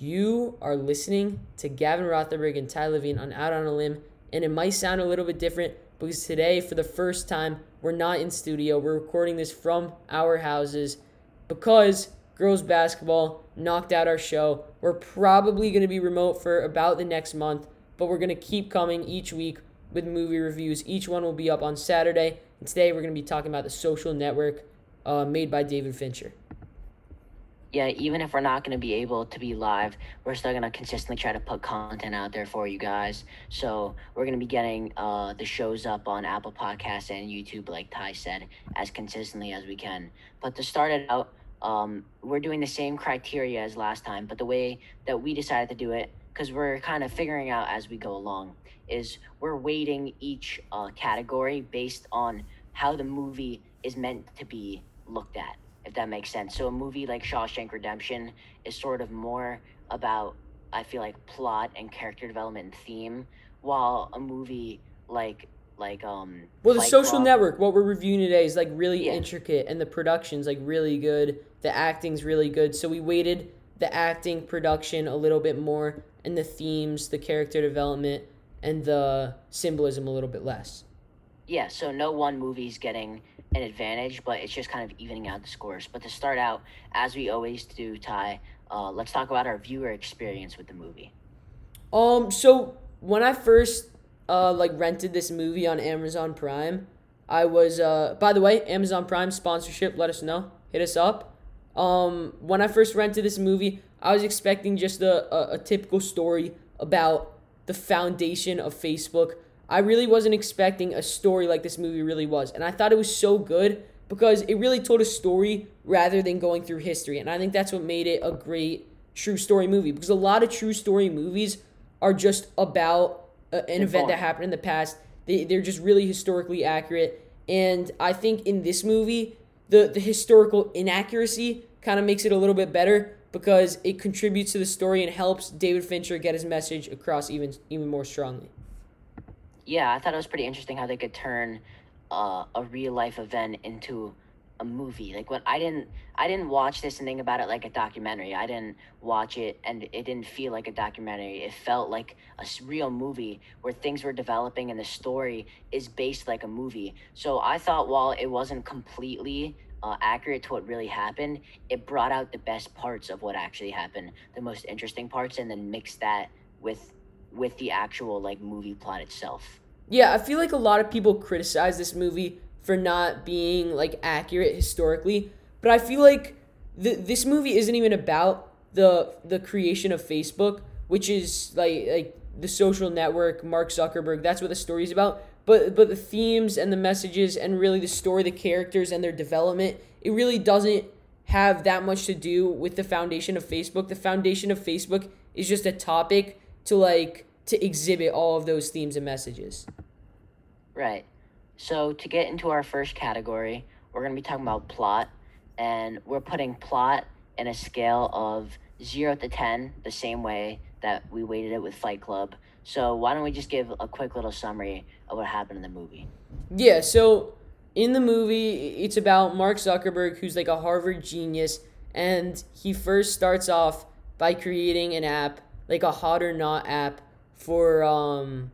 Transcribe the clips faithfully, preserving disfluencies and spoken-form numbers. You are listening to Gavin Rotherberg and Ty Levine on Out on a Limb, and it might sound a little bit different because today, for the first time, we're not in studio. We're recording this from our houses because girls basketball knocked out our show. We're probably going to be remote for about the next month, but we're going to keep coming each week with movie reviews. Each one will be up on Saturday, and today we're going to be talking about The Social Network, uh, made by David Fincher. Yeah, even if we're not going to be able to be live, we're still going to consistently try to put content out there for you guys. So we're going to be getting uh, the shows up on Apple Podcasts and YouTube, like Ty said, as consistently as we can. But to start it out, um, we're doing the same criteria as last time, but the way that we decided to do it, because we're kind of figuring out as we go along, is we're weighting each uh, category based on how the movie is meant to be looked at, if that makes sense. So a movie like Shawshank Redemption is sort of more about, I feel like, plot and character development and theme, while a movie like like um well The Social Network, what we're reviewing today, is like really yeah. intricate, and the production's like really good, the acting's really good. So we weighted the acting, production a little bit more, and the themes, the character development, and the symbolism a little bit less. Yeah, so no one movie's getting an advantage, but it's just kind of evening out the scores. But to start out, as we always do, Ty, uh, let's talk about our viewer experience with the movie. Um, so when I first uh like rented this movie on Amazon Prime, I was uh by the way, Amazon Prime sponsorship, let us know, hit us up. Um, when I first rented this movie, I was expecting just a a, a typical story about the foundation of Facebook. I really wasn't expecting a story like this movie really was. And I thought it was so good because it really told a story rather than going through history. And I think that's what made it a great true story movie, because a lot of true story movies are just about an They're event fun. that happened in the past. They, they're just really historically accurate. And I think in this movie, the, the historical inaccuracy kind of makes it a little bit better, because it contributes to the story and helps David Fincher get his message across even even more strongly. Yeah, I thought it was pretty interesting how they could turn uh, a real life event into a movie. Like, when I didn't, I didn't watch this and think about it like a documentary. I didn't watch it, and it didn't feel like a documentary. It felt like a real movie where things were developing, and the story is based like a movie. So I thought, while it wasn't completely Uh, accurate to what really happened, it brought out the best parts of what actually happened, the most interesting parts, and then mixed that with with the actual like movie plot itself. Yeah, I feel like a lot of people criticize this movie for not being like accurate historically, but I feel like th- this movie isn't even about the the creation of Facebook, which is like like The Social Network, Mark Zuckerberg. That's what the story is about. But but the themes and the messages and really the story, the characters and their development, it really doesn't have that much to do with the foundation of Facebook. The foundation of Facebook is just a topic to like to exhibit all of those themes and messages. Right. So to get into our first category, we're going to be talking about plot. And we're putting plot in a scale of zero to ten, the same way that we weighted it with Fight Club. So why don't we just give a quick little summary of what happened in the movie? Yeah, so in the movie, it's about Mark Zuckerberg, who's like a Harvard genius, and he first starts off by creating an app, like a Hot or Not app for um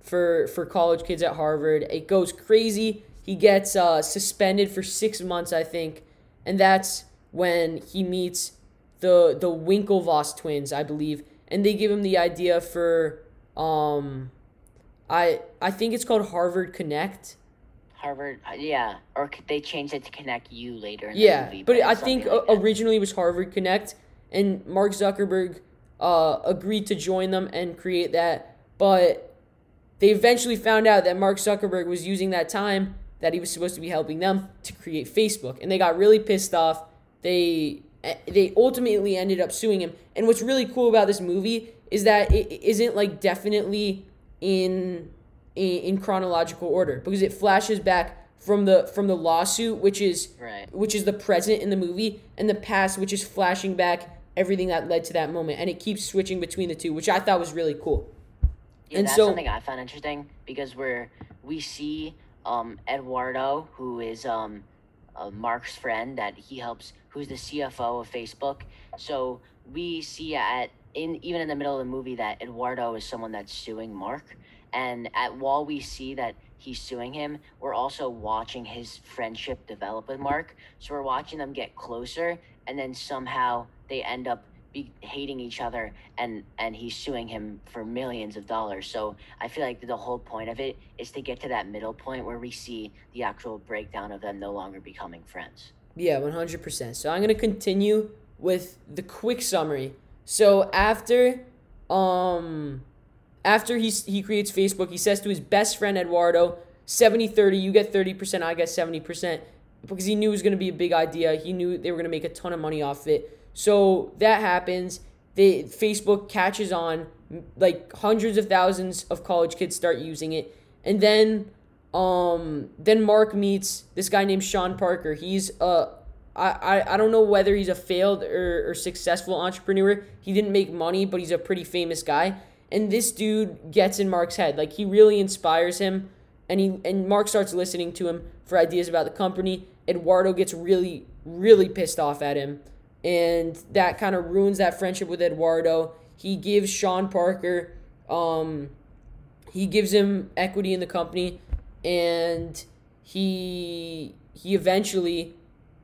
for for college kids at Harvard. It goes crazy. He gets uh, suspended for six months, I think, and that's when he meets the the Winklevoss twins, I believe, and they give him the idea for Um, I I think it's called Harvard Connect. Harvard, yeah, or they changed it to Connect U later in yeah, the movie. Yeah, but, but I think like originally it was Harvard Connect, and Mark Zuckerberg uh agreed to join them and create that, but they eventually found out that Mark Zuckerberg was using that time that he was supposed to be helping them to create Facebook, and they got really pissed off. They they ultimately ended up suing him, and what's really cool about this movie is that it isn't like definitely in, in in chronological order, because it flashes back from the from the lawsuit, which is right. which is the present in the movie, and the past, which is flashing back everything that led to that moment, and it keeps switching between the two, which I thought was really cool. Yeah, and that's so, something I found interesting, because we're we see um, Eduardo, who is um, uh, Mark's friend that he helps, who's the C F O of Facebook. So we see at in even in the middle of the movie that Eduardo is someone that's suing Mark, and at while we see that he's suing him, we're also watching his friendship develop with Mark. So we're watching them get closer, and then somehow they end up be hating each other, and and he's suing him for millions of dollars. So I feel like the whole point of it is to get to that middle point where we see the actual breakdown of them no longer becoming friends. Yeah, one hundred percent. So I'm going to continue with the quick summary. So after um after he he creates Facebook, he says to his best friend Eduardo, seventy thirty, you get thirty percent, I get seventy percent, because he knew it was going to be a big idea. He knew they were going to make a ton of money off it. So that happens. They, Facebook catches on, like hundreds of thousands of college kids start using it. And then um then Mark meets this guy named Sean Parker. He's a I, I, I don't know whether he's a failed or, or successful entrepreneur. He didn't make money, but he's a pretty famous guy. And this dude gets in Mark's head. Like, he really inspires him. And he and Mark starts listening to him for ideas about the company. Eduardo gets really, really pissed off at him. And that kind of ruins that friendship with Eduardo. He gives Sean Parker, um, he gives him equity in the company. And he he eventually...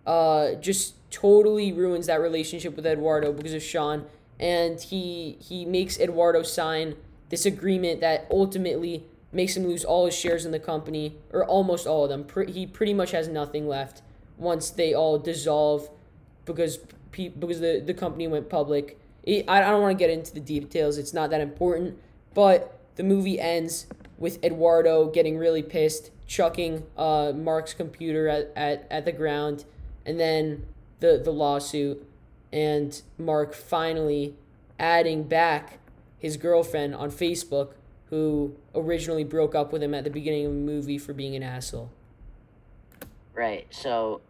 Uh, just totally ruins that relationship with Eduardo because of Sean, and he he makes Eduardo sign this agreement that ultimately makes him lose all his shares in the company, or almost all of them. Pre- he pretty much has nothing left once they all dissolve because pe- because the, the company went public. It, I, I don't want to get into the details. It's not that important, but the movie ends with Eduardo getting really pissed, chucking uh, Mark's computer at, at, at the ground, and then the, the lawsuit, and Mark finally adding back his girlfriend on Facebook, who originally broke up with him at the beginning of the movie for being an asshole. Right, so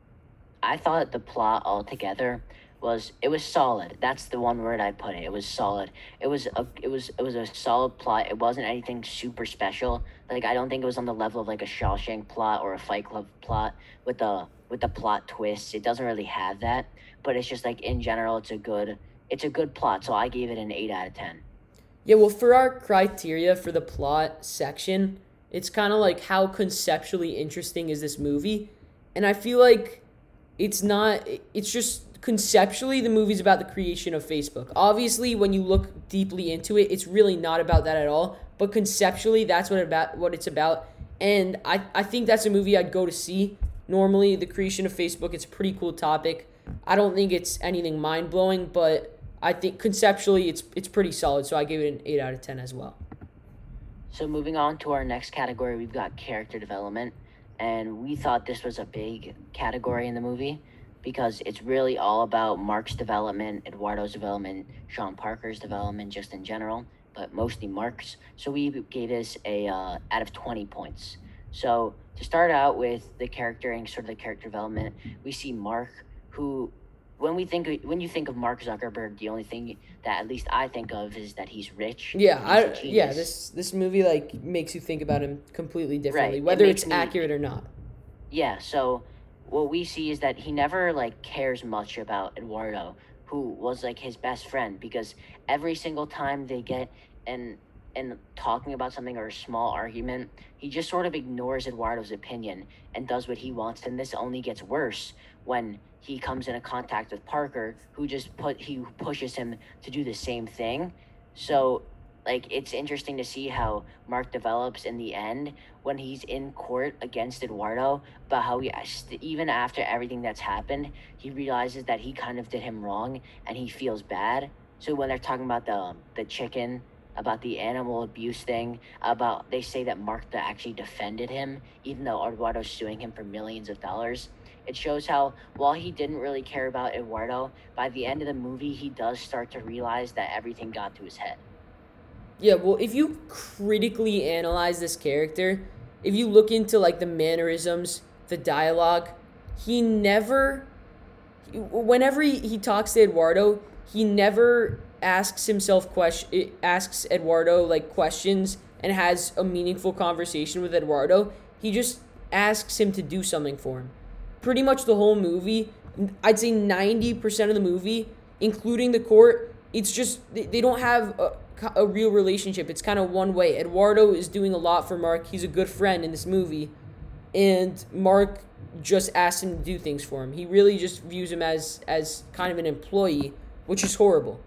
I thought the plot altogether was, it was solid. That's the one word I put it. It was solid. It was a, it was, it was a solid plot. It wasn't anything super special. Like, I don't think it was on the level of like a Shawshank plot or a Fight Club plot with the with the plot twists. It doesn't really have that, but it's just like in general, it's a good, it's a good plot. So I gave it an eight out of ten. Yeah, well, for our criteria for the plot section, it's kind of like, how conceptually interesting is this movie? And I feel like it's not. It's just conceptually, the movie's about the creation of Facebook. Obviously, when you look deeply into it, it's really not about that at all. But conceptually, that's what about what it's about. And I I think that's a movie I'd go to see. Normally, the creation of Facebook, it's a pretty cool topic. I don't think it's anything mind-blowing, but I think conceptually it's it's pretty solid, so I gave it an eight out of ten as well. So moving on to our next category, we've got character development, and we thought this was a big category in the movie because it's really all about Mark's development, Eduardo's development, Sean Parker's development just in general, but mostly Mark's. So we gave this a uh, out of twenty points. So to start out with the character and sort of the character development, we see Mark, who, when we think when you think of Mark Zuckerberg, the only thing that at least I think of is that he's rich. Yeah, he's I yeah this this movie like makes you think about him completely differently, right, whether it it's me, accurate or not. Yeah, so what we see is that he never like cares much about Eduardo, who was like his best friend, because every single time they get an and talking about something or a small argument, he just sort of ignores Eduardo's opinion and does what he wants. And this only gets worse when he comes into contact with Parker, who just put he pushes him to do the same thing. So, like, it's interesting to see how Mark develops in the end when he's in court against Eduardo, but how he, even after everything that's happened, he realizes that he kind of did him wrong and he feels bad. So when they're talking about the the chicken, about the animal abuse thing, about they say that Mark actually defended him, even though Eduardo's suing him for millions of dollars. It shows how, while he didn't really care about Eduardo, by the end of the movie, he does start to realize that everything got to his head. Yeah, well, if you critically analyze this character, if you look into, like, the mannerisms, the dialogue, he never... Whenever he, he talks to Eduardo, he never... asks himself question asks Eduardo like questions and has a meaningful conversation with Eduardo. He just asks him to do something for him. pretty much the whole movie, I'd say ninety percent of the movie, including the court, it's just they, they don't have a, a real relationship. It's kind of one way. Eduardo is doing a lot for Mark. He's a good friend in this movie. And Mark just asks him to do things for him. He really just views him as, as kind of an employee, which is horrible.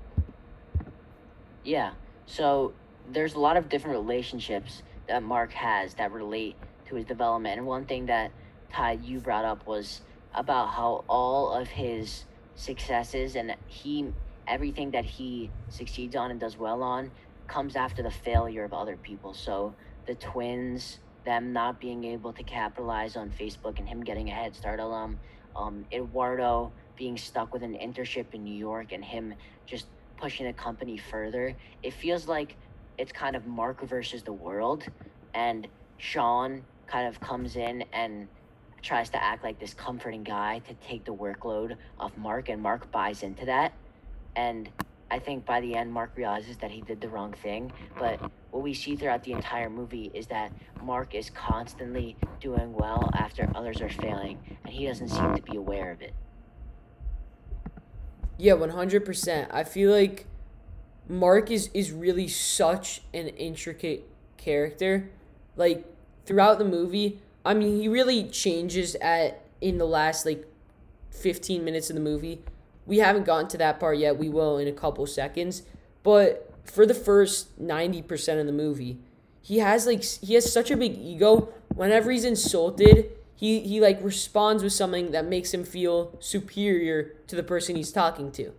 Yeah. So there's a lot of different relationships that Mark has that relate to his development. And one thing that, Ty, you brought up was about how all of his successes and he everything that he succeeds on and does well on comes after the failure of other people. So the twins, them not being able to capitalize on Facebook and him getting a head start on um, Eduardo being stuck with an internship in New York and him just pushing the company further. It feels like it's kind of Mark versus the world, and Sean kind of comes in and tries to act like this comforting guy to take the workload off Mark, and Mark buys into that. And I think by the end, Mark realizes that he did the wrong thing. But what we see throughout the entire movie is that Mark is constantly doing well after others are failing, and he doesn't seem to be aware of it. Yeah, one hundred percent. I feel like Mark is, is really such an intricate character. Like, throughout the movie, I mean, he really changes at in the last, like, fifteen minutes of the movie. We haven't gotten to that part yet. We will in a couple seconds. But for the first ninety percent of the movie, he has, like, he has such a big ego. Whenever he's insulted, he, he, like, responds with something that makes him feel superior to the person he's talking to.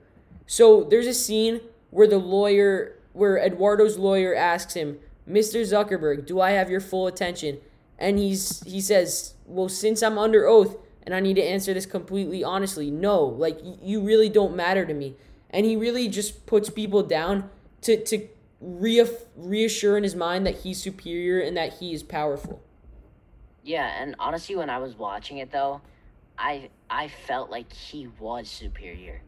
So there's a scene where the lawyer, where Eduardo's lawyer asks him, Mister Zuckerberg, do I have your full attention? And he's he says, well, since I'm under oath and I need to answer this completely honestly, no, like, you really don't matter to me. And he really just puts people down to, to reassure in his mind that he's superior and that he is powerful. Yeah, and honestly, when I was watching it, though, I I felt like he was superior.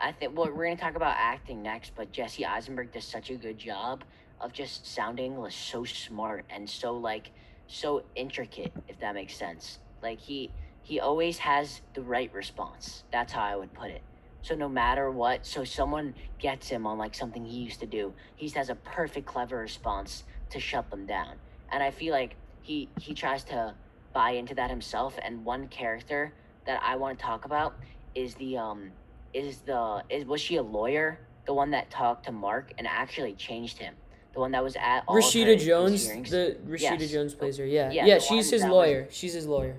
I think well, we're going to talk about acting next, but Jesse Eisenberg does such a good job of just sounding like so smart and so, like, so intricate, if that makes sense. Like, he he always has the right response. That's how I would put it. So no matter what, so someone gets him on, like, something he used to do, he has a perfect, clever response to shut them down. And I feel like he he tries to buy into that himself. And one character that I want to talk about is the um is the is was she a lawyer, the one that talked to Mark and actually changed him? The one that was at all Rashida Jones, the Rashida yes. Jones plays her, yeah. Yeah, yeah she's his lawyer. Was, she's his lawyer.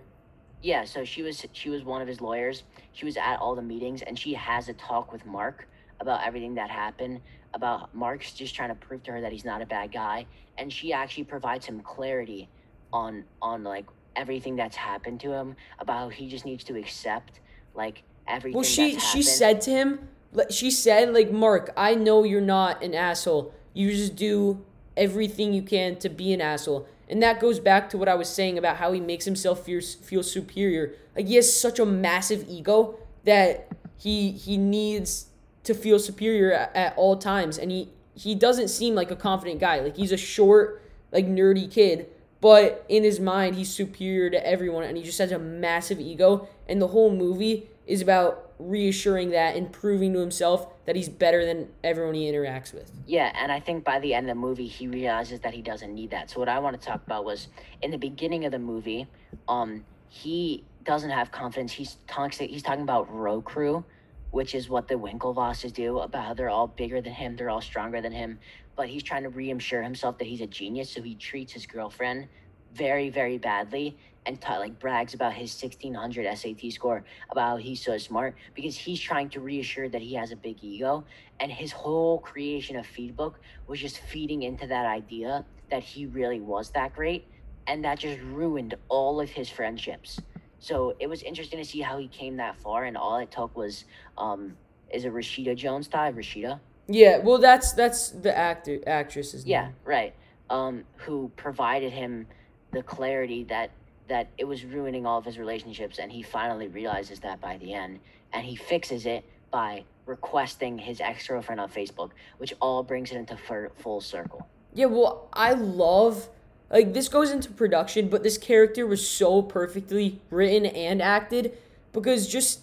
Yeah, so she was she was one of his lawyers. She was at all the meetings, and she has a talk with Mark about everything that happened, about Mark's just trying to prove to her that he's not a bad guy, and she actually provides him clarity on on like everything that's happened to him, about how he just needs to accept like everything well, she, that's happened. Well, she said to him, she said, like, Mark, I know you're not an asshole. You just do everything you can to be an asshole. And that goes back to what I was saying about how he makes himself feel, feel superior. Like, he has such a massive ego that he he needs to feel superior at, at all times. And he, he doesn't seem like a confident guy. Like, he's a short, like, nerdy kid. But in his mind, he's superior to everyone. And he just has a massive ego. And the whole movie is about reassuring that and proving to himself that he's better than everyone he interacts with. Yeah, and I think by the end of the movie, he realizes that he doesn't need that. So what I want to talk about was, in the beginning of the movie, um, he doesn't have confidence. He's, talks, he's talking about row crew, which is what the Winklevosses do, about how they're all bigger than him, they're all stronger than him, but he's trying to reassure himself that he's a genius, so he treats his girlfriend very, very badly, and t- like brags about his sixteen hundred S A T score, about how he's so smart, because he's trying to reassure that he has a big ego. And his whole creation of Feedbook was just feeding into that idea that he really was that great, and that just ruined all of his friendships. So it was interesting to see how he came that far, and all it took was, um, is it Rashida Jones, Ty? Rashida? Yeah, well, that's that's the actor actress's name. Yeah, right, um, who provided him the clarity that that it was ruining all of his relationships, and he finally realizes that by the end, and he fixes it by requesting his ex-girlfriend on Facebook, which all brings it into full circle. Yeah, well, I love, Like, this goes into production, but this character was so perfectly written and acted because just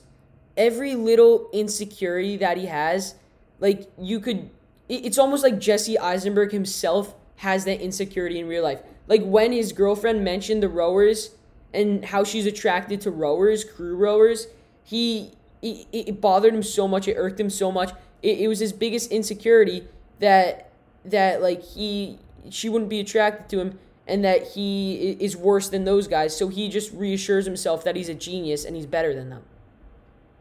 every little insecurity that he has, like, you could... It's almost like Jesse Eisenberg himself has that insecurity in real life. Like, when his girlfriend mentioned the rowers and how she's attracted to rowers, crew rowers, he... It, it bothered him so much. It irked him so much. It, it was his biggest insecurity that, that like, he... she wouldn't be attracted to him and that he is worse than those guys. So he just reassures himself that he's a genius and he's better than them.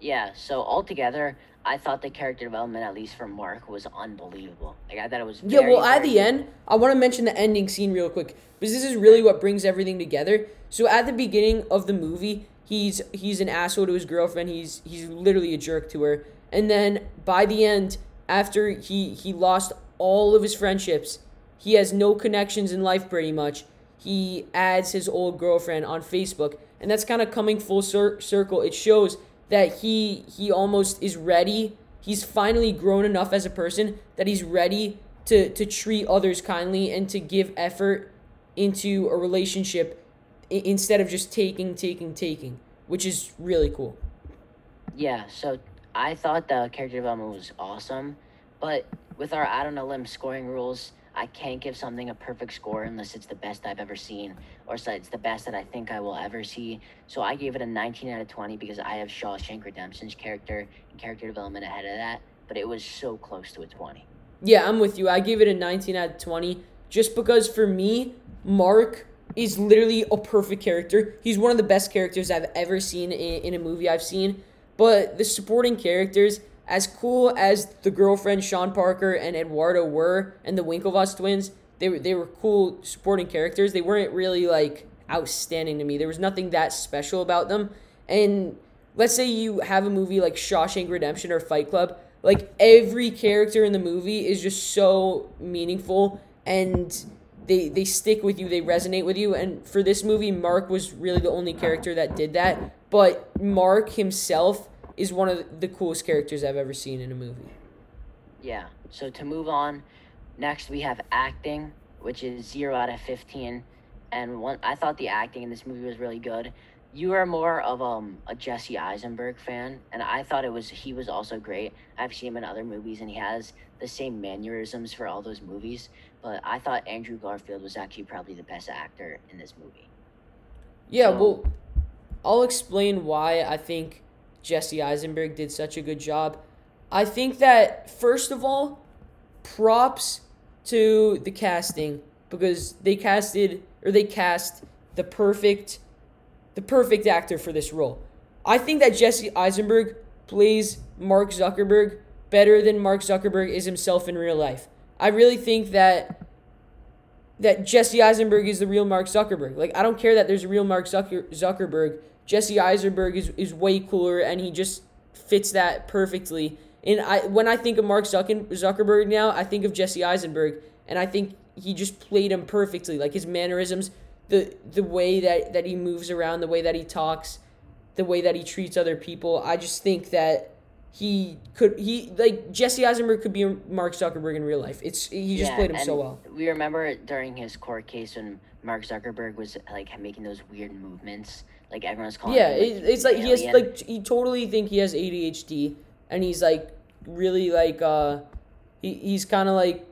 Yeah, so altogether, I thought the character development, at least for Mark, was unbelievable. Like, I thought it was very, Yeah, well, very at the end, I want to mention the ending scene real quick, because this is really what brings everything together. So at the beginning of the movie, he's he's an asshole to his girlfriend. He's he's literally a jerk to her. And then by the end, after he, he lost all of his friendships, he has no connections in life pretty much, he adds his old girlfriend on Facebook. And that's kind of coming full cir- circle. It shows that he he almost is ready. He's finally grown enough as a person that he's ready to, to treat others kindly and to give effort into a relationship I- instead of just taking, taking, taking, which is really cool. Yeah, so I thought the character development was awesome. But with our Out on a Limb scoring rules, I can't give something a perfect score unless it's the best I've ever seen, or so it's the best that I think I will ever see. So I gave it a nineteen out of twenty because I have Shawshank Redemption's character and character development ahead of that, but it was so close to a twenty. Yeah, I'm with you. I gave it a nineteen out of twenty just because, for me, Mark is literally a perfect character. He's one of the best characters I've ever seen in, in a movie I've seen. But the supporting characters... as cool as the girlfriend, Sean Parker, and Eduardo were, and the Winklevoss twins, they were they were cool supporting characters. They weren't really, like, outstanding to me. There was nothing that special about them. And let's say you have a movie like Shawshank Redemption or Fight Club. Like, every character in the movie is just so meaningful, and they they stick with you. They resonate with you. And for this movie, Mark was really the only character that did that. But Mark himself... is one of the coolest characters I've ever seen in a movie. Yeah, so to move on, next we have acting, which is zero out of fifteen. And one, I thought the acting in this movie was really good. You are more of um, a Jesse Eisenberg fan, and I thought it was he was also great. I've seen him in other movies, and he has the same mannerisms for all those movies. But I thought Andrew Garfield was actually probably the best actor in this movie. Yeah, so, well, I'll explain why I think... Jesse Eisenberg did such a good job. I think that, first of all, props to the casting, because they casted or they cast the perfect the perfect actor for this role. I think that Jesse Eisenberg plays Mark Zuckerberg better than Mark Zuckerberg is himself in real life. I really think that that Jesse Eisenberg is the real Mark Zuckerberg. Like, I don't care that there's a real Mark Zucker- Zuckerberg. Jesse Eisenberg is, is way cooler, and he just fits that perfectly. And I when I think of Mark Zuckerberg now, I think of Jesse Eisenberg, and I think he just played him perfectly. Like, his mannerisms, the the way that, that he moves around, the way that he talks, the way that he treats other people. I just think that he could he like Jesse Eisenberg could be Mark Zuckerberg in real life. It's he just yeah, played him so well. We remember during his court case when Mark Zuckerberg was like making those weird movements. Like, everyone's calling yeah, him. Yeah, like, it's like he has, like, you totally think he has A D H D, and he's, like, really, like, uh, he, he's kind of, like,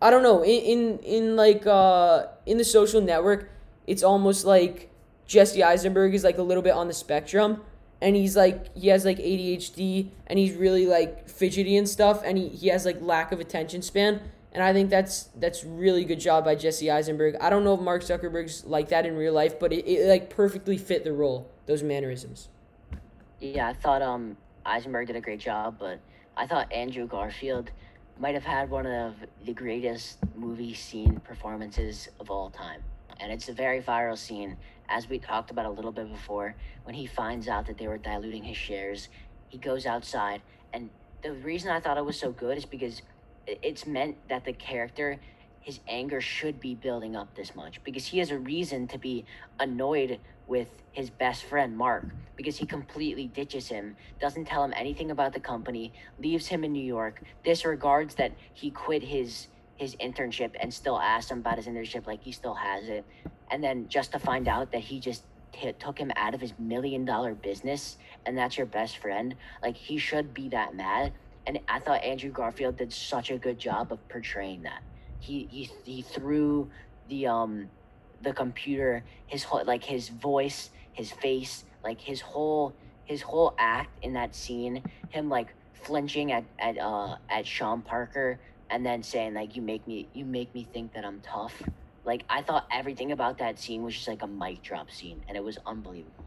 I don't know, in, in, in like, uh, in The Social Network, it's almost like Jesse Eisenberg is, like, a little bit on the spectrum, and he's, like, he has, like, A D H D, and he's really, like, fidgety and stuff, and he, he has, like, lack of attention span, and I think that's, that's really good job by Jesse Eisenberg. I don't know if Mark Zuckerberg's like that in real life, but it, it like perfectly fit the role, those mannerisms. Yeah, I thought um, Eisenberg did a great job, but I thought Andrew Garfield might have had one of the greatest movie scene performances of all time. And it's a very viral scene, as we talked about a little bit before, when he finds out that they were diluting his shares. He goes outside, and the reason I thought it was so good is because it's meant that the character, his anger should be building up this much, because he has a reason to be annoyed with his best friend, Mark, because he completely ditches him, doesn't tell him anything about the company, leaves him in New York, disregards that he quit his his internship and still asked him about his internship, like he still has it. And then just to find out that he just t- took him out of his million dollar business, and that's your best friend, like he should be that mad. And I thought Andrew Garfield did such a good job of portraying that. He he he threw the um the computer, his whole, like his voice, his face, like his whole his whole act in that scene, him like flinching at at uh at Sean Parker and then saying like you make me you make me think that I'm tough. Like I thought everything about that scene was just like a mic drop scene, and it was unbelievable.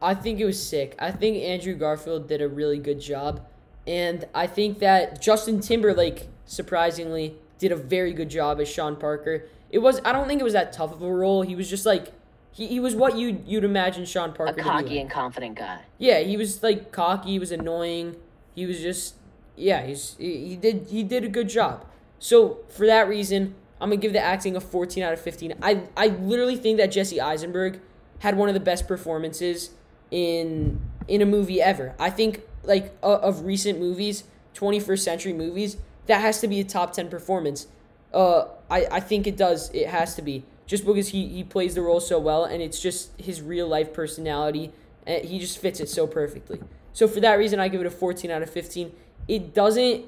I think it was sick. I think Andrew Garfield did a really good job. And I think that Justin Timberlake, surprisingly, did a very good job as Sean Parker. It was, I don't think it was that tough of a role. He was just like, he, he was what you, you'd imagine Sean Parker to be. A cocky like. and confident guy. Yeah, he was like cocky, he was annoying. He was just, yeah, he's he, he did he did a good job. So for that reason, I'm going to give the acting a fourteen out of fifteen. I, I literally think that Jesse Eisenberg had one of the best performances in in a movie ever. I think... like uh, of recent movies, twenty-first century movies, that has to be a top ten performance. Uh, I, I think it does. It has to be, just because he, he plays the role so well, and it's just his real life personality, and he just fits it so perfectly. So for that reason, I give it a fourteen out of fifteen. It doesn't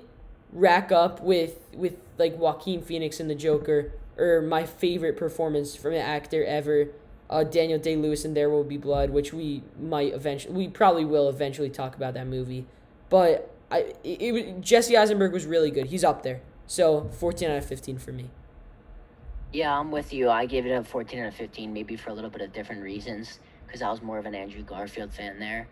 rack up with with like Joaquin Phoenix in The Joker, or my favorite performance from an actor ever, Uh, Daniel Day-Lewis in There Will Be Blood, which we might eventually, we probably will eventually talk about that movie. But I, it, it, Jesse Eisenberg was really good. He's up there. So fourteen out of fifteen for me. Yeah, I'm with you. I gave it a fourteen out of fifteen, maybe for a little bit of different reasons, because I was more of an Andrew Garfield fan there.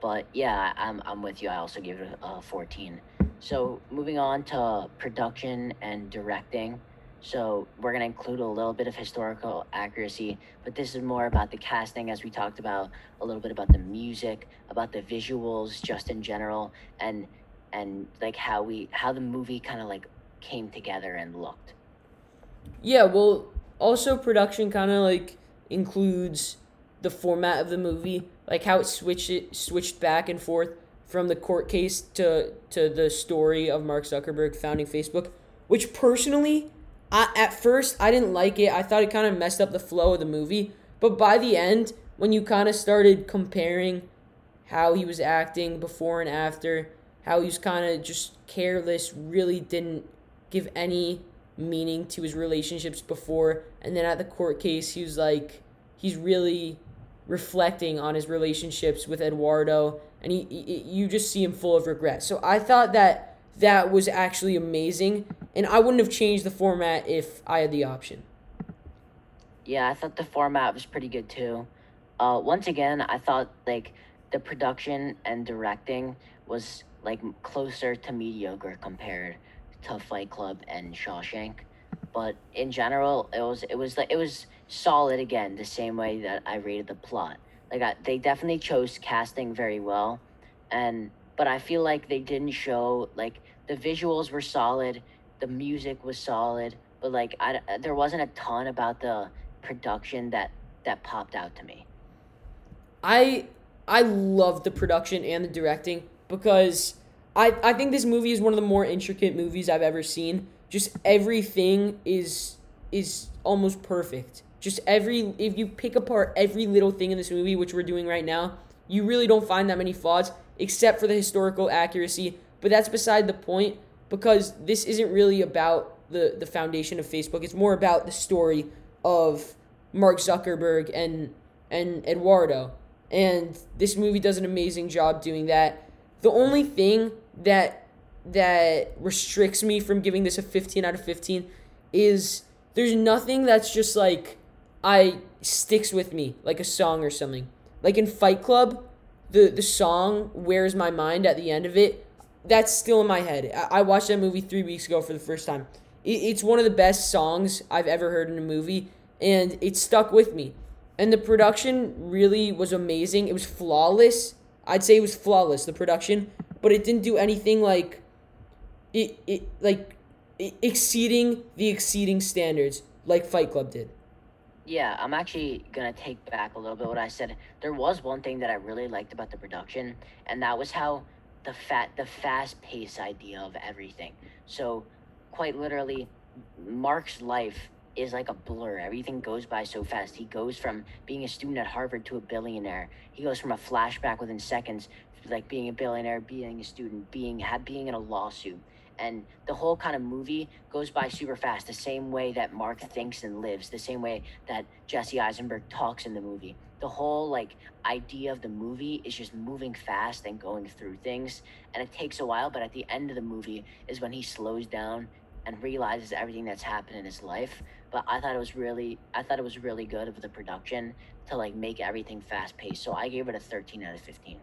But yeah, I'm I'm with you. I also gave it a, a fourteen. So moving on to production and directing. So we're going to include a little bit of historical accuracy, but this is more about the casting, as we talked about, a little bit about the music, about the visuals, just in general, and and like how we how the movie kind of like came together and looked. Yeah, well, also production kind of like includes the format of the movie, like how it switched it switched back and forth from the court case to to the story of Mark Zuckerberg founding Facebook, which personally, I, at first, I didn't like it. I thought it kind of messed up the flow of the movie. But by the end, when you kind of started comparing how he was acting before and after, how he was kind of just careless, really didn't give any meaning to his relationships before. And then at the court case, he was like, he's really reflecting on his relationships with Eduardo. And he, he you just see him full of regret. So I thought that that was actually amazing, and I wouldn't have changed the format if I had the option. Yeah, I thought the format was pretty good too. Uh, once again, I thought like the production and directing was like closer to mediocre compared to Fight Club and Shawshank, but in general, it was it was like it was solid again, the same way that I rated the plot. Like I, they definitely chose casting very well, and. But I feel like they didn't show, like, the visuals were solid, the music was solid, but, like, I, there wasn't a ton about the production that, that popped out to me. I I love the production and the directing, because I, I think this movie is one of the more intricate movies I've ever seen. Just everything is is almost perfect. Just every, if you pick apart every little thing in this movie, which we're doing right now, you really don't find that many flaws, except for the historical accuracy, but that's beside the point, because this isn't really about the, the foundation of Facebook. It's more about the story of Mark Zuckerberg and and Eduardo, and this movie does an amazing job doing that. The only thing that that restricts me from giving this a fifteen out of fifteen is there's nothing that's just like I sticks with me, like a song or something. Like in Fight Club, The the song, Where's My Mind, at the end of it, that's still in my head. I, I watched that movie three weeks ago for the first time. It, it's one of the best songs I've ever heard in a movie, and it stuck with me. And the production really was amazing. It was flawless. I'd say it was flawless, the production, but it didn't do anything like it, it like it exceeding the exceeding standards like Fight Club did. Yeah, I'm actually going to take back a little bit what I said. There was one thing that I really liked about the production, and that was how the fat, the fast-paced idea of everything. So, quite literally, Mark's life is like a blur. Everything goes by so fast. He goes from being a student at Harvard to a billionaire. He goes from a flashback within seconds, like being a billionaire, being a student, being being in a lawsuit. And the whole kind of movie goes by super fast, the same way that Mark thinks and lives, the same way that Jesse Eisenberg talks in the movie. The whole like idea of the movie is just moving fast and going through things. And it takes a while, but at the end of the movie is when he slows down and realizes everything that's happened in his life. But I thought it was really, I thought it was really good of the production to like make everything fast paced. So I gave it a thirteen out of fifteen.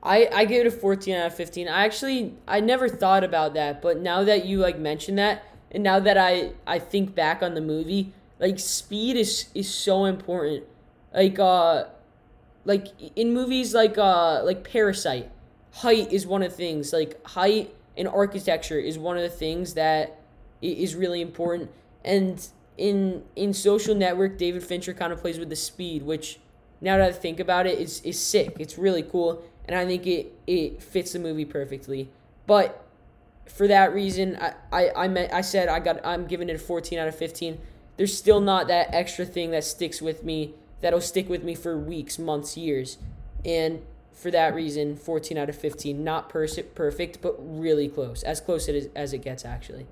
I, I gave it a fourteen out of fifteen. I actually, I never thought about that, but now that you, like, mentioned that, and now that I, I think back on the movie, like, speed is is so important. Like, uh, like, in movies like, uh, like Parasite, height is one of the things, like, height and architecture is one of the things that is really important, and in, in Social Network, David Fincher kind of plays with the speed, which, now that I think about it, is, is sick. It's really cool. And I think it, it fits the movie perfectly. But for that reason, I I I, meant, I said I got I'm giving it a fourteen out of fifteen. There's still not that extra thing that sticks with me that'll stick with me for weeks, months, years. And for that reason, fourteen out of fifteen, not per- perfect, but really close, as close it is as it gets actually.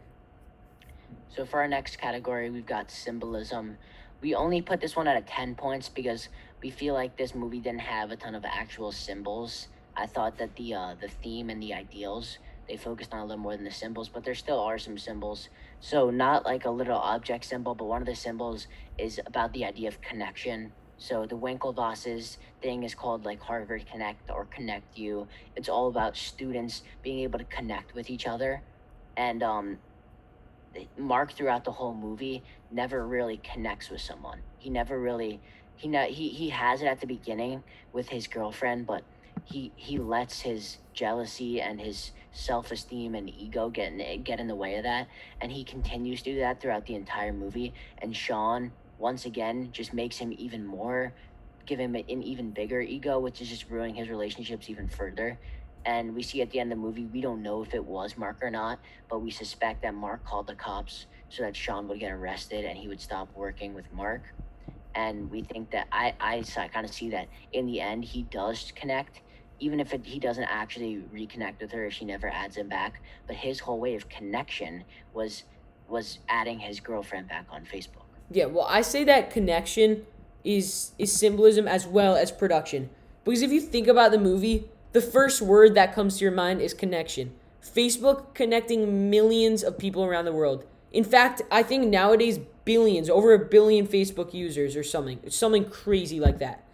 So for our next category, we've got symbolism. We only put this one out of ten points because we feel like this movie didn't have a ton of actual symbols. I thought that the uh, the theme and the ideals, they focused on a little more than the symbols, but there still are some symbols. So not like a little object symbol, but one of the symbols is about the idea of connection. So the Winklevosses thing is called like Harvard Connect or Connect You. It's all about students being able to connect with each other. And um, Mark throughout the whole movie never really connects with someone. He never really... He, he he has it at the beginning with his girlfriend, but he, he lets his jealousy and his self-esteem and ego get in, get in the way of that, and he continues to do that throughout the entire movie. And Sean, once again, just makes him even more, give him an even bigger ego, which is just ruining his relationships even further. And we see at the end of the movie, we don't know if it was Mark or not, but we suspect that Mark called the cops so that Sean would get arrested and he would stop working with Mark. And we think that I, I kind of see that in the end, he does connect, even if it, he doesn't actually reconnect with her if she never adds him back. But his whole way of connection was was adding his girlfriend back on Facebook. Yeah, well, I say that connection is is symbolism as well as production. Because if you think about the movie, the first word that comes to your mind is connection. Facebook connecting millions of people around the world. In fact, I think nowadays, billions, over a billion Facebook users or something. It's something crazy like that.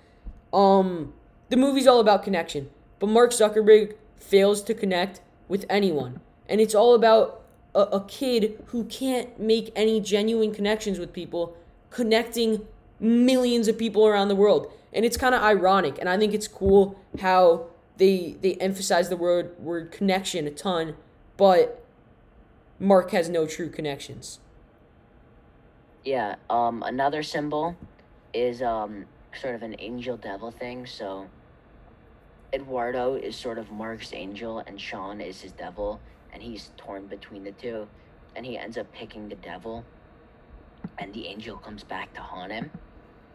Um, the movie's all about connection, but Mark Zuckerberg fails to connect with anyone. And it's all about a, a kid who can't make any genuine connections with people, connecting millions of people around the world. And it's kind of ironic, and I think it's cool how they they emphasize the word, word connection a ton, but Mark has no true connections. Yeah, um, another symbol is um, sort of an angel-devil thing. So Eduardo is sort of Mark's angel, and Sean is his devil, and he's torn between the two, and he ends up picking the devil, and the angel comes back to haunt him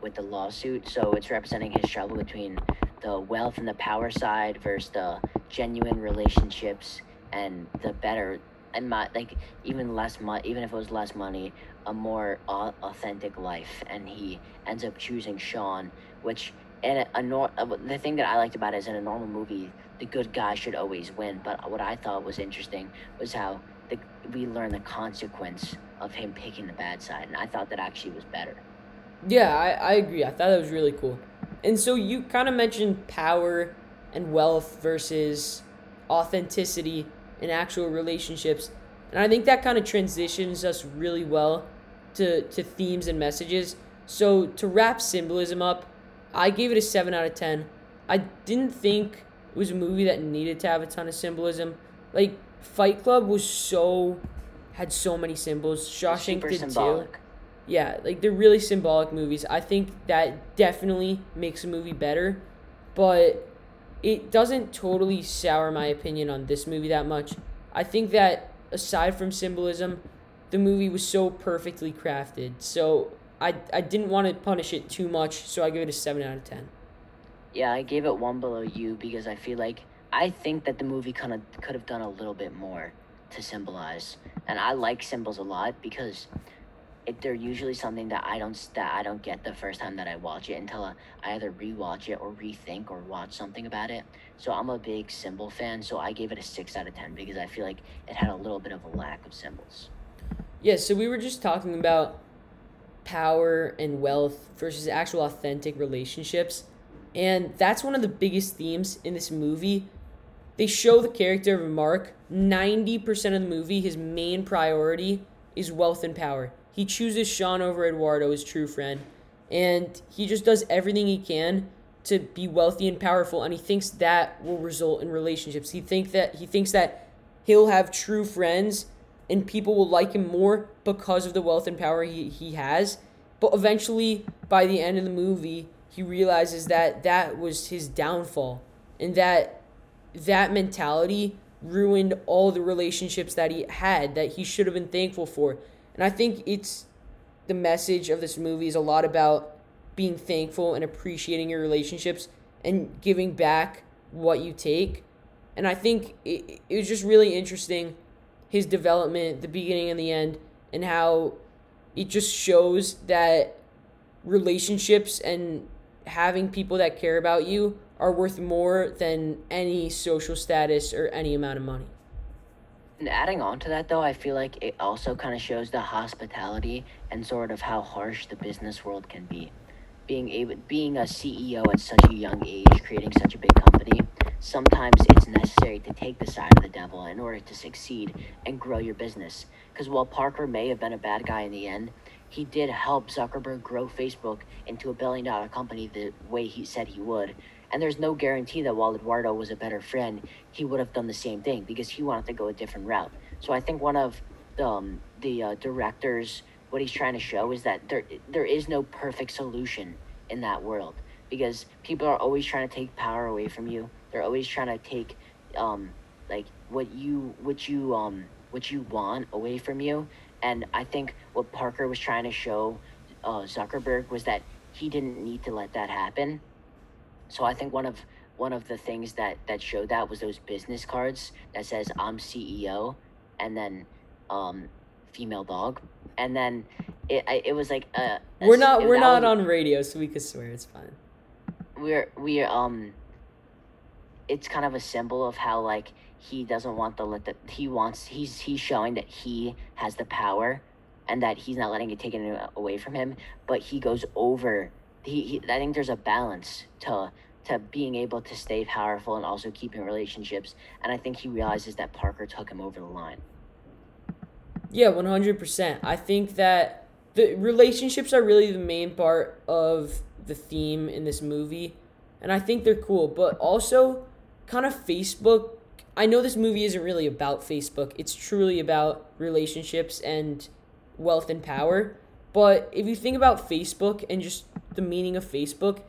with the lawsuit. So it's representing his struggle between the wealth and the power side versus the genuine relationships and the better... and my, like even less mo- even if it was less money, a more uh, authentic life. And he ends up choosing Sean, which in a, a nor- the thing that I liked about it is in a normal movie, the good guy should always win. But what I thought was interesting was how the, we learn the consequence of him picking the bad side. And I thought that actually was better. Yeah, I, I agree. I thought that was really cool. And so you kind of mentioned power and wealth versus authenticity in actual relationships. And I think that kind of transitions us really well to to themes and messages. So to wrap symbolism up, I gave it a seven out of ten. I didn't think it was a movie that needed to have a ton of symbolism. Like, Fight Club was so... had so many symbols. Shawshank did symbolic. too. Yeah, like, they're really symbolic movies. I think that definitely makes a movie better, but it doesn't totally sour my opinion on this movie that much. I think that aside from symbolism, the movie was so perfectly crafted. So I I didn't want to punish it too much, so I give it a seven out of ten. Yeah, I gave it one below you because I feel like I think that the movie kind of could have done a little bit more to symbolize. And I like symbols a lot because it, they're usually something that I don't that I don't get the first time that I watch it until I, I either rewatch it or rethink or watch something about it. So I'm a big symbol fan, so I gave it a six out of ten because I feel like it had a little bit of a lack of symbols. Yeah, so we were just talking about power and wealth versus actual authentic relationships. And that's one of the biggest themes in this movie. They show the character of Mark, ninety percent of the movie, his main priority is wealth and power. He chooses Sean over Eduardo, his true friend. And he just does everything he can to be wealthy and powerful. And he thinks that will result in relationships. He think that he thinks that he'll have true friends and people will like him more because of the wealth and power he, he has. But eventually, by the end of the movie, he realizes that that was his downfall. And that that mentality ruined all the relationships that he had that he should have been thankful for. And I think it's the message of this movie is a lot about being thankful and appreciating your relationships and giving back what you take. And I think it, it was just really interesting, his development, the beginning and the end, and how it just shows that relationships and having people that care about you are worth more than any social status or any amount of money. And adding on to that, though, I feel like it also kind of shows the hospitality and sort of how harsh the business world can be. Being able, being a C E O at such a young age, creating such a big company, sometimes it's necessary to take the side of the devil in order to succeed and grow your business. Because while Parker may have been a bad guy in the end, he did help Zuckerberg grow Facebook into a billion-dollar company the way he said he would. And there's no guarantee that while Eduardo was a better friend, he would have done the same thing because he wanted to go a different route. So I think one of the, um, the uh, directors, what he's trying to show is that there there is no perfect solution in that world because people are always trying to take power away from you. They're always trying to take, um, like what you what you um what you want away from you. And I think what Parker was trying to show uh, Zuckerberg was that he didn't need to let that happen. So I think one of one of the things that, that showed that was those business cards that says I'm C E O, and then um, female dog, and then it it was like a, a, we're not it, we're not was, on radio, so we could swear, it's fine. We're we um. It's kind of a symbol of how like he doesn't want to let the he wants he's he's showing that he has the power, and that he's not letting it take it away from him, but he goes over. He, he, I think there's a balance to to being able to stay powerful and also keeping relationships, and I think he realizes that Parker took him over the line. Yeah, one hundred percent. I think that the relationships are really the main part of the theme in this movie, and I think they're cool, but also kind of Facebook. I know this movie isn't really about Facebook. It's truly about relationships and wealth and power, but if you think about Facebook and just the meaning of Facebook,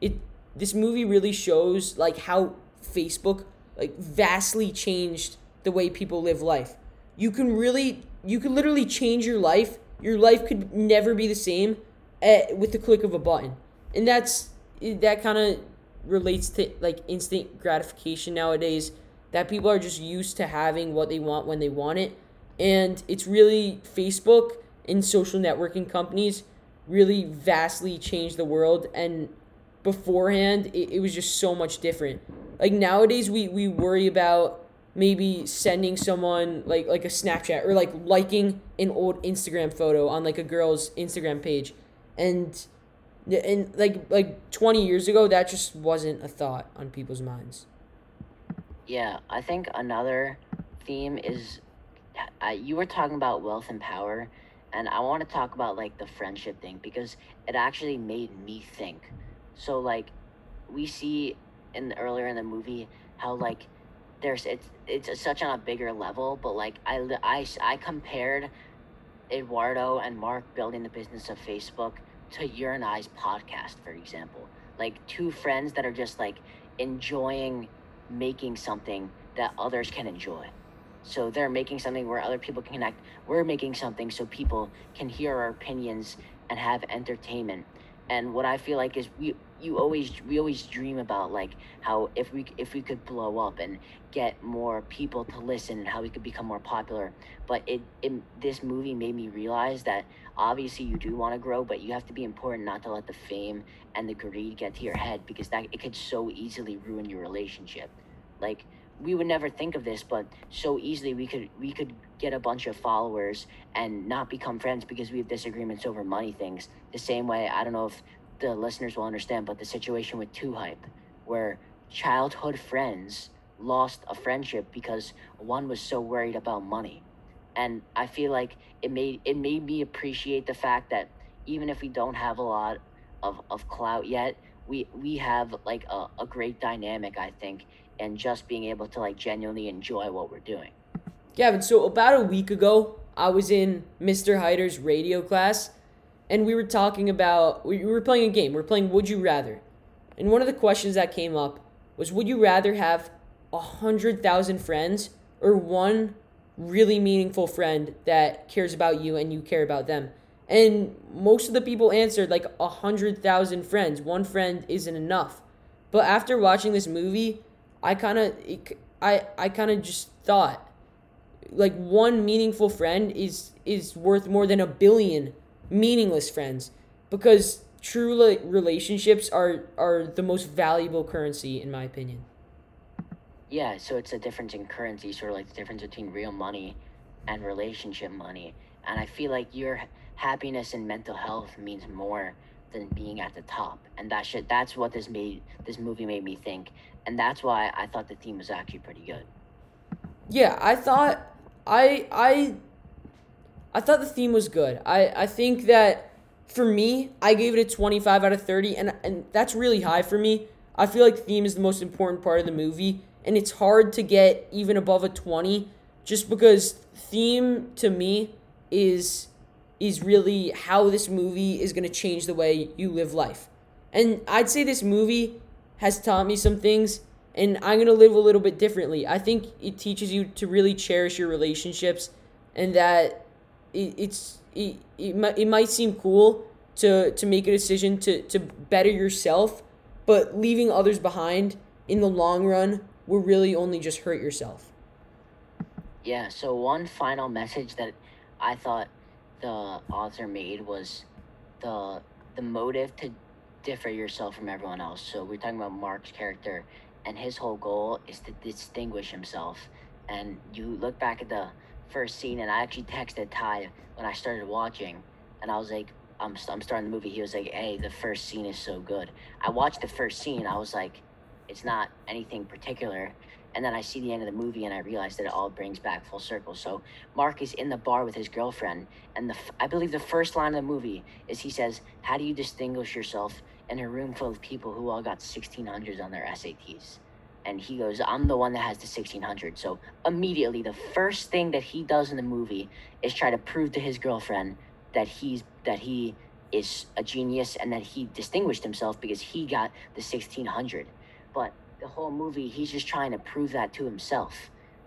it this movie really shows like how Facebook like vastly changed the way people live life. You can really you can literally change your life. Your life could never be the same at, with the click of a button. And that's that kind of relates to like instant gratification nowadays, that people are just used to having what they want when they want it. And it's really Facebook and social networking companies really vastly changed the world, and beforehand it, it was just so much different. Like nowadays we, we worry about maybe sending someone like like a Snapchat or like liking an old Instagram photo on like a girl's Instagram page, and and like like twenty years ago that just wasn't a thought on people's minds. Yeah, I think another theme is uh, you were talking about wealth and power, and I want to talk about, like, the friendship thing because it actually made me think. So, like, we see in earlier in the movie how, like, there's it's it's such on a bigger level, but, like, I, I, I compared Eduardo and Mark building the business of Facebook to Your and I's podcast, for example. Like, two friends that are just, like, enjoying making something that others can enjoy. So they're making something where other people can connect. We're making something so people can hear our opinions and have entertainment. And what I feel like is we you always we always dream about, like, how if we if we could blow up and get more people to listen and how we could become more popular. But it, it this movie made me realize that obviously you do want to grow, but you have to be important not to let the fame and the greed get to your head, because that it could so easily ruin your relationship. Like, we would never think of this, but so easily we could we could get a bunch of followers and not become friends because we have disagreements over money things. The same way, I don't know if the listeners will understand, but the situation with Two Hype, where childhood friends lost a friendship because one was so worried about money. And I feel like it made it made me appreciate the fact that even if we don't have a lot of, of clout yet, we, we have like a, a great dynamic, I think, and just being able to like genuinely enjoy what we're doing. Gavin, so about a week ago, I was in Mister Hyder's radio class, and we were talking about, we were playing a game. We were playing Would You Rather. And one of the questions that came up was, would you rather have one hundred thousand friends or one really meaningful friend that cares about you and you care about them? And most of the people answered like one hundred thousand friends. One friend isn't enough. But after watching this movie, I kind of I I kind of just thought, like, one meaningful friend is is worth more than a billion meaningless friends, because true like, relationships are, are the most valuable currency, in my opinion. Yeah, so it's a difference in currency, sort of like the difference between real money and relationship money. And I feel like your happiness and mental health means more than being at the top. And that shit, that's what this made this movie made me think. And that's why I thought the theme was actually pretty good. Yeah, I thought I I I thought the theme was good. I, I think that for me, I gave it a twenty-five out of thirty, and and that's really high for me. I feel like theme is the most important part of the movie, and it's hard to get even above a twenty, just because theme to me is is really how this movie is going to change the way you live life. And I'd say this movie has taught me some things, and I'm going to live a little bit differently. I think it teaches you to really cherish your relationships, and that it, it's it, it, might, it might seem cool to, to make a decision to, to better yourself, but leaving others behind in the long run will really only just hurt yourself. Yeah, so one final message that I thought the author made was the the motive to differ yourself from everyone else. So we're talking about Mark's character, and his whole goal is to distinguish himself. And you look back at the first scene, and I actually texted Ty when I started watching, and I was like, I'm, I'm starting the movie. He was like, hey, the first scene is so good. I watched the first scene, I was like, it's not anything particular. And then I see the end of the movie, and I realize that it all brings back full circle. So Mark is in the bar with his girlfriend, and the I believe the first line of the movie is he says, how do you distinguish yourself in a room full of people who all got sixteen hundreds on their S A Ts? And he goes, I'm the one that has the sixteen hundred. So immediately the first thing that he does in the movie is try to prove to his girlfriend that he's that he is a genius and that he distinguished himself because he got the sixteen hundred. But the whole movie, he's just trying to prove that to himself.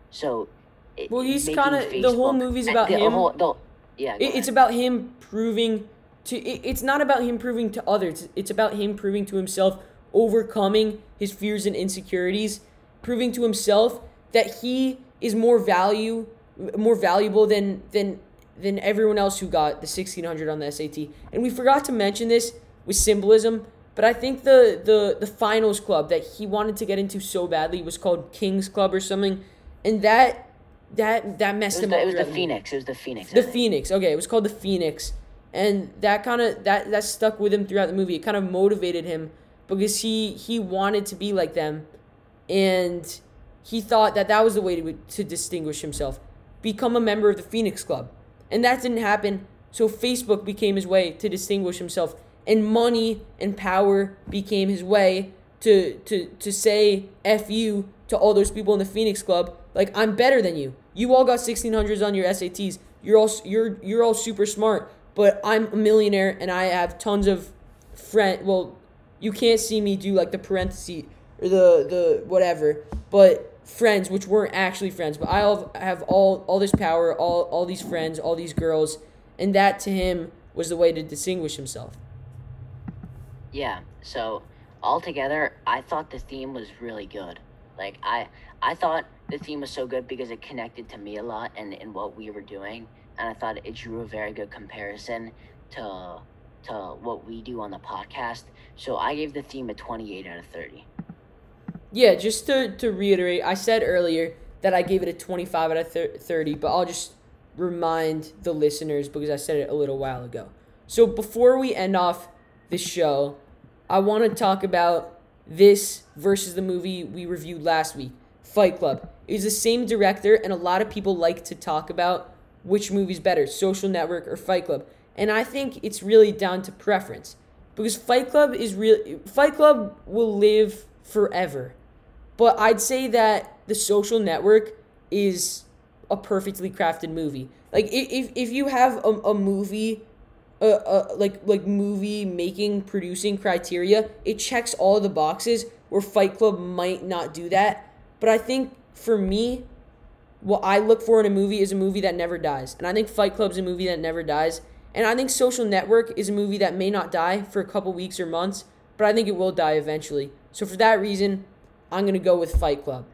So, it, well, he's kind of the whole movie's about the, him. Whole, the, yeah, it, it's about him proving to. It, it's not about him proving to others. It's, it's about him proving to himself, overcoming his fears and insecurities, proving to himself that he is more value, more valuable than than than everyone else who got the sixteen hundred on the S A T. And we forgot to mention this with symbolism. But I think the, the, the finals club that he wanted to get into so badly was called King's Club or something. And that that that messed him the, up. It was the Phoenix. It was the Phoenix. The Phoenix. Okay, it was called the Phoenix. And that kind of that, that stuck with him throughout the movie. It kind of motivated him because he, he wanted to be like them. And he thought that that was the way to, to distinguish himself. Become a member of the Phoenix Club. And that didn't happen. So Facebook became his way to distinguish himself. And money and power became his way to to to say F you to all those people in the Phoenix Club. Like, I'm better than you. You all got sixteen hundreds on your S A Ts. You're all you're you're all super smart, but I'm a millionaire and I have tons of friend. Well, you can't see me do like the parentheses or the the whatever, but friends, which weren't actually friends, but I have all all this power, all all these friends, all these girls, and that to him was the way to distinguish himself. Yeah, so altogether, I thought the theme was really good. Like, I I thought the theme was so good because it connected to me a lot and, and what we were doing, and I thought it drew a very good comparison to to what we do on the podcast. So I gave the theme a twenty-eight out of thirty. Yeah, just to, to reiterate, I said earlier that I gave it a twenty-five out of thirty, but I'll just remind the listeners because I said it a little while ago. So before we end off the show, I want to talk about this versus the movie we reviewed last week, Fight Club. It's the same director, and a lot of people like to talk about which movie's better, Social Network or Fight Club. And I think it's really down to preference because Fight Club is real. Fight Club will live forever. But I'd say that The Social Network is a perfectly crafted movie. Like, if if you have a, a movie, uh, uh, like like movie making, producing criteria, it checks all the boxes where Fight Club might not do that. But I think for me, what I look for in a movie is a movie that never dies. And I think Fight Club's a movie that never dies. And I think Social Network is a movie that may not die for a couple weeks or months, but I think it will die eventually. So for that reason, I'm going to go with Fight Club.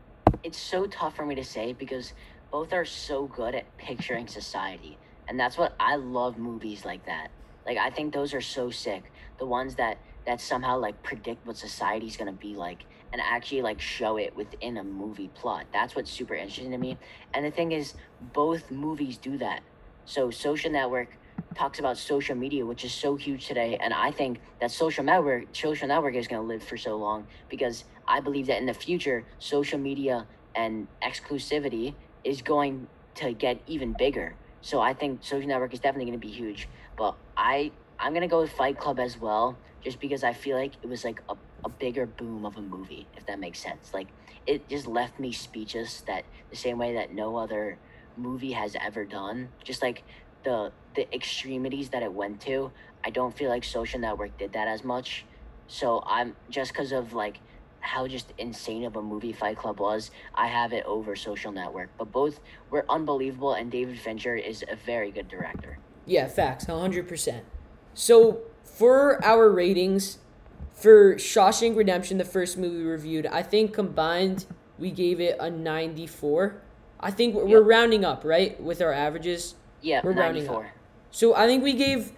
It's so tough for me to say because both are so good at picturing society. And that's what I love, movies like that. Like, I think those are so sick. The ones that, that somehow, like, predict what society's going to be like and actually, like, show it within a movie plot. That's what's super interesting to me. And the thing is, both movies do that. So Social Network talks about social media, which is so huge today, and I think that social network social network is going to live for so long because I believe that in the future social media and exclusivity is going to get even bigger. So I think Social Network is definitely going to be huge, but I I'm going to go with Fight Club as well, just because I feel like it was like a, a bigger boom of a movie, if that makes sense. Like, it just left me speechless, that the same way that no other movie has ever done, just like the the extremities that it went to. I don't feel like Social Network did that as much. So I'm just, because of like how just insane of a movie Fight Club was, I have it over Social Network, but both were unbelievable, and David Fincher is a very good director. Yeah, facts, one hundred percent. So for our ratings for Shawshank Redemption, the first movie we reviewed, I think combined we gave it a ninety-four. I think we're, yep. we're rounding up, right, with our averages? Yeah, we're rounding up. So I think we gave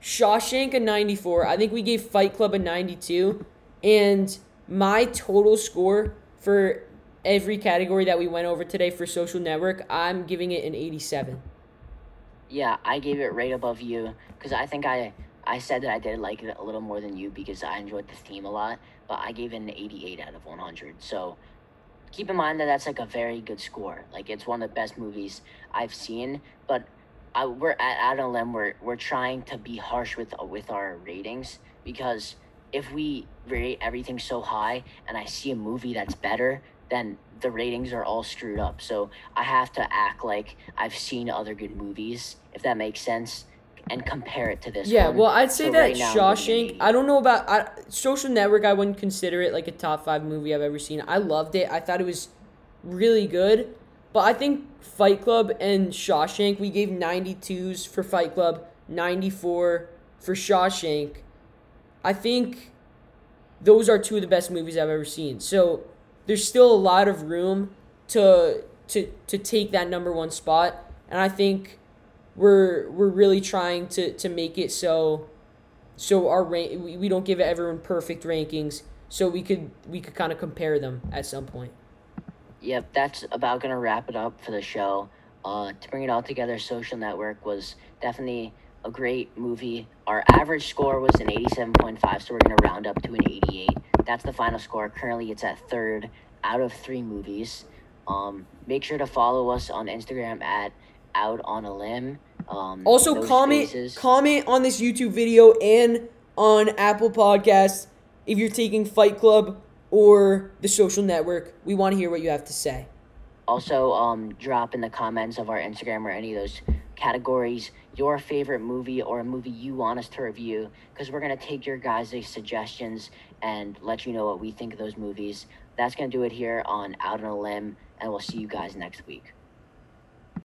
Shawshank a ninety-four. I think we gave Fight Club a ninety-two. And my total score for every category that we went over today for Social Network, I'm giving it an eighty-seven. Yeah, I gave it right above you because I think I, I said that I did like it a little more than you because I enjoyed the theme a lot, but I gave it an eighty-eight out of one hundred. So keep in mind that that's like a very good score. Like, it's one of the best movies I've seen, but I, we're at Out on a Limb, we're, we're trying to be harsh with with our ratings, because if we rate everything so high and I see a movie that's better, then the ratings are all screwed up. So I have to act like I've seen other good movies, if that makes sense, and compare it to this yeah, one. Yeah, well, I'd say so that right now, Shawshank, I don't know about I, Social Network, I wouldn't consider it like a top five movie I've ever seen. I loved it. I thought it was really good. But I think Fight Club and Shawshank, we gave ninety-twos for Fight Club, ninety-four for Shawshank. I think those are two of the best movies I've ever seen. So there's still a lot of room to to to take that number one spot. And I think we're we're really trying to, to make it so so our rank, we, we don't give everyone perfect rankings, so we could we could kind of compare them at some point. Yep, that's about going to wrap it up for the show. Uh, to bring it all together, Social Network was definitely a great movie. Our average score was an eighty-seven point five, so we're going to round up to an eighty-eight. That's the final score. Currently, it's at third out of three movies. Um, make sure to follow us on Instagram at Out on a Limb. Um, also, comment, comment on this YouTube video and on Apple Podcasts if you're taking Fight Club or The Social Network. We want to hear what you have to say. Also, um, drop in the comments of our Instagram or any of those categories your favorite movie or a movie you want us to review, because we're going to take your guys' suggestions and let you know what we think of those movies. That's going to do it here on Out on a Limb. and we'll see you guys next week.